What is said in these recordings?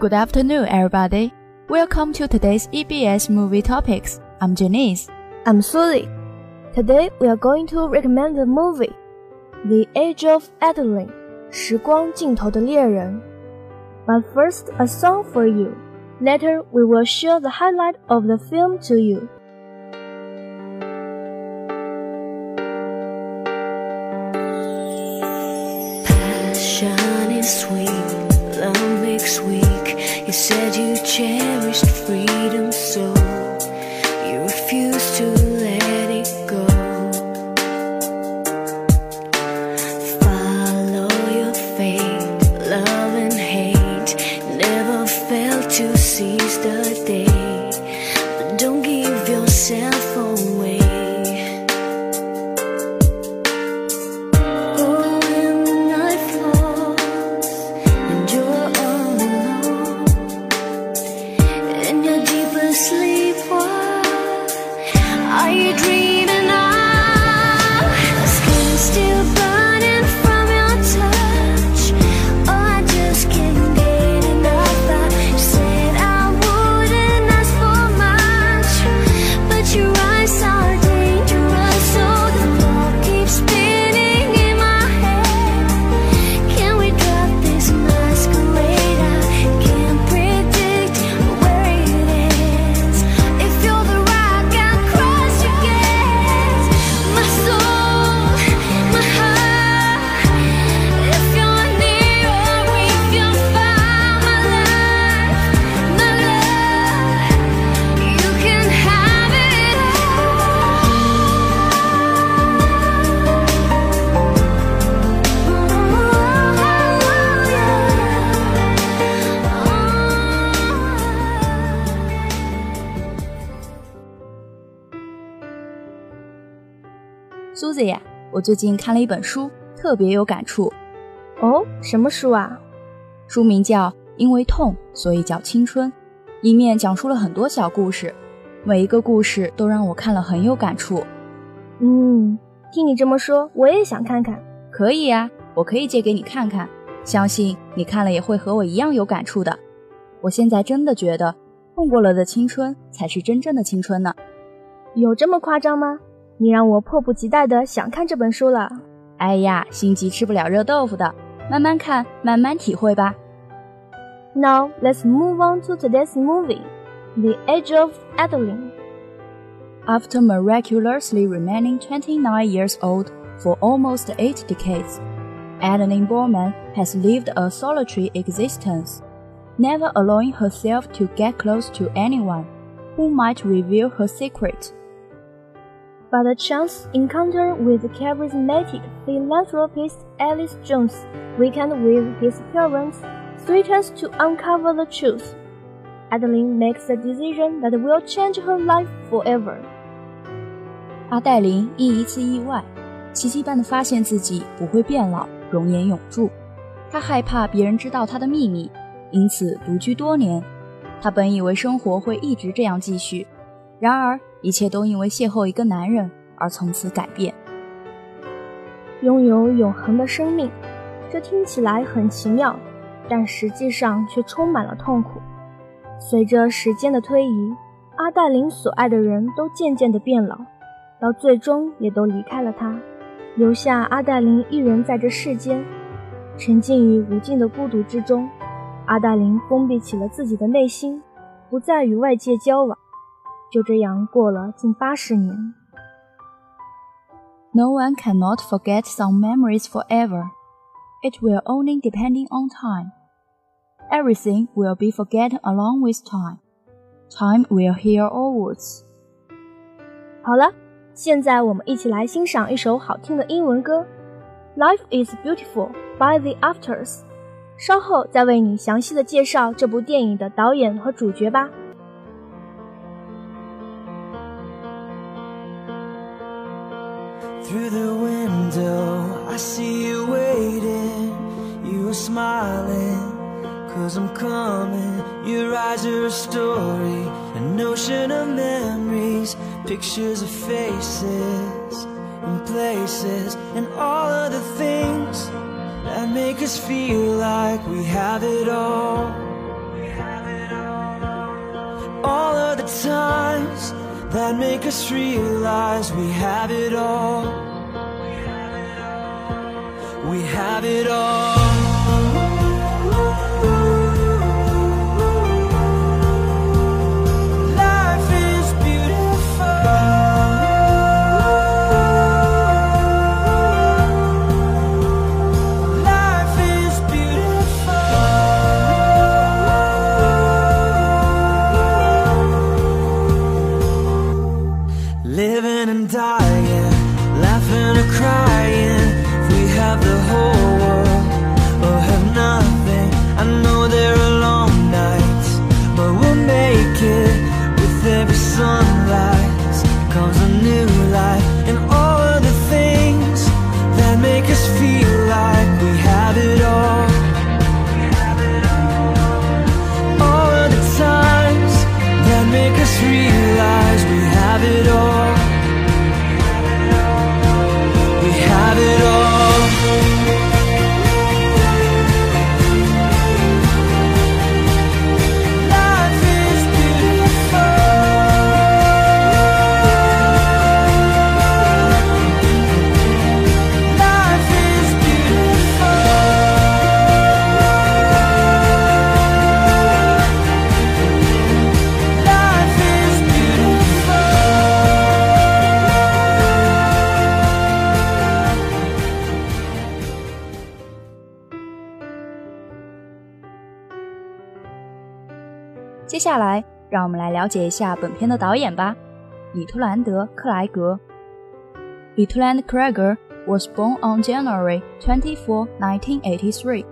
Good afternoon, everybody. Welcome to today's EBS Movie Topics. I'm Janice. I'm Suli. Today we are going to recommend the movie The Age of Adaline, 时光尽头的猎人. But first, a song for you. Later, we will share the highlight of the film to you.Sweet, love makes weak. You said you cherished freedom, so you refused to let it go. Follow your fate, love and hate. Never fail to seize the day, but don't give yourself away.苏子呀，我最近看了一本书，特别有感触。哦，什么书啊？书名叫《因为痛，所以叫青春》，里面讲述了很多小故事，每一个故事都让我看了很有感触。听你这么说，我也想看看。可以啊，我可以借给你看看，相信你看了也会和我一样有感触的。我现在真的觉得，痛过了的青春才是真正的青春呢。有这么夸张吗？你让我迫不及待的想看这本书了。哎呀，心急吃不了热豆腐的，慢慢看，慢慢体会吧。Now let's move on to today's movie, The Age of Adaline. After miraculously remaining 29 years old for almost 8 decades, Adaline Borman has lived a solitary existence, never allowing herself to get close to anyone who might reveal her secret.But a chance encounter with charismatic philanthropist Alice Jones, weekend with his parents, threatens to uncover the truth. Adaline makes a decision that will change her life forever. 阿黛琳因一次意外，奇迹般地发现自己不会变老，容颜永驻。她害怕别人知道她的秘密，因此独居多年。她本以为生活会一直这样继续，然而。一切都因为邂逅一个男人而从此改变。拥有永恒的生命，这听起来很奇妙，但实际上却充满了痛苦。随着时间的推移，阿黛琳所爱的人都渐渐地变老，到最终也都离开了她，留下阿黛琳一人在这世间，沉浸于无尽的孤独之中。阿黛琳封闭起了自己的内心，不再与外界交往。就这样过了近80年。No one cannot forget some memories forever. It will only depending on time. Everything will be forgotten along with time. Time will heal all wounds. 好了，现在我们一起来欣赏一首好听的英文歌， Life is Beautiful by the Afters。 稍后再为你详细的介绍这部电影的导演和主角吧。Through the window, I see you waiting. You are smiling, 'cause I'm coming. Your eyes are a story, an ocean of memories, pictures of faces and places, and all of the things that make us feel like we have it all. that make us realize we have it all. We have it all. Life is beautiful.接下来，让我们来了解一下本片的导演吧。里特兰德·克莱格 Lieutenant Krager was born on January 24, 1983.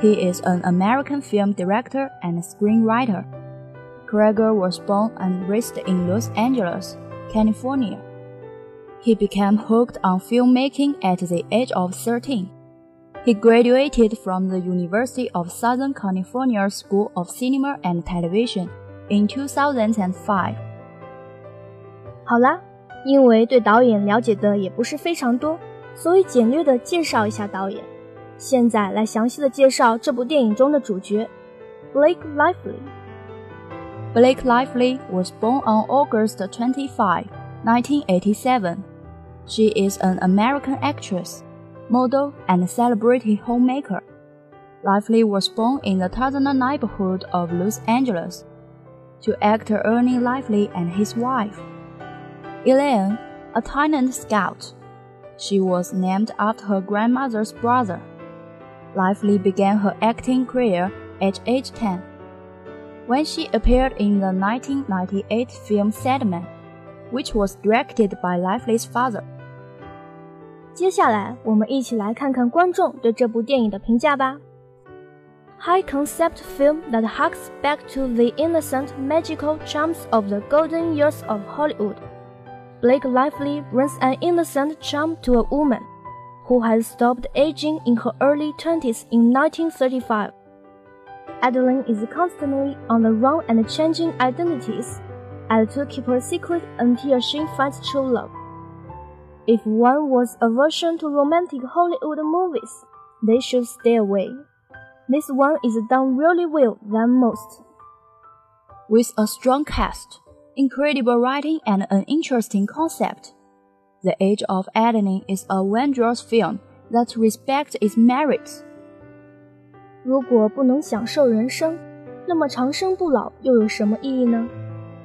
He is an American film director and screenwriter. Krager was born and raised in Los Angeles, California. He became hooked on filmmaking at the age of 13. He graduated from the University of Southern California School of Cinema and Television in 2005. 好啦，因为对导演了解的也不是非常多，所以简略的介绍一下导演。现在来详细的介绍这部电影中的主角 Blake Lively. Blake Lively was born on August 25, 1987. She is an American actress, model and celebrity homemaker. Lively was born in the Tarzana neighborhood of Los Angeles to actor Ernie Lively and his wife, Elaine, a talent scout. She was named after her grandmother's brother. Lively began her acting career at age 10 when she appeared in the 1998 film Sadman, which was directed by Lively's father.接下来我们一起来看看观众对这部电影的评价吧。High-concept film that harks back to the innocent magical charms of the golden years of Hollywood. Blake Lively brings an innocent charm to a woman who has stopped aging in her early 20s in 1935. Adaline is constantly on the run and changing identities and to keep her secret until she finds true love.If one was aversion to romantic Hollywood movies, they should stay away. This one is done really well than most. With a strong cast, incredible writing and an interesting concept, The Age of Adaline is a wondrous film that respects its merits. 如果不能享受人生，那么长生不老又有什么意义呢？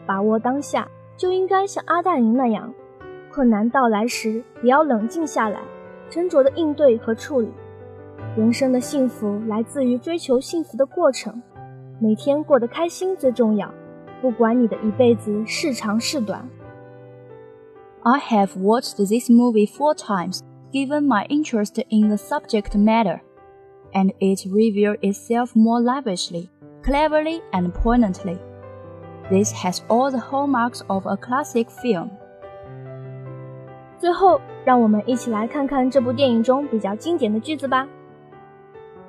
把握当下，就应该像阿黛琳那样困难到来时，也要冷静下来，斟酌地应对和处理。人生的幸福来自于追求幸福的过程，每天过得开心最重要，不管你的一辈子是长是短。I have watched this movie 4 times, given my interest in the subject matter, and it revealed itself more lavishly, cleverly, and poignantly. This has all the hallmarks of a classic film.最后，让我们一起来看看这部电影中比较经典的句子吧。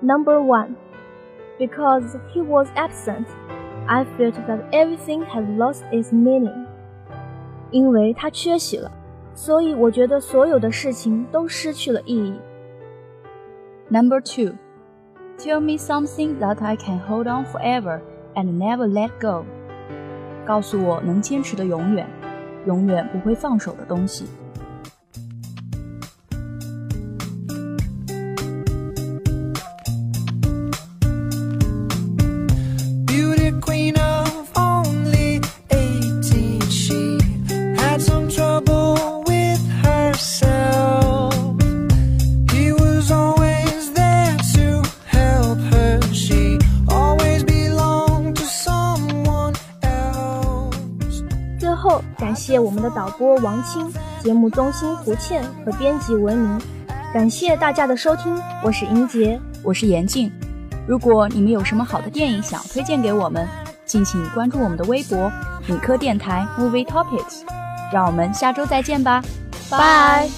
Number 1, because he was absent, I felt that everything had lost its meaning. 因为他缺席了，所以我觉得所有的事情都失去了意义。Number 2, tell me something that I can hold on forever and never let go. 告诉我能坚持的永远，永远不会放手的东西。感谢我们的导播王清、节目中心胡倩和编辑文明，感谢大家的收听。我是英杰，我是严静。如果你们有什么好的电影想推荐给我们，敬请关注我们的微博米科电台 Movie Topics。 让我们下周再见吧，拜。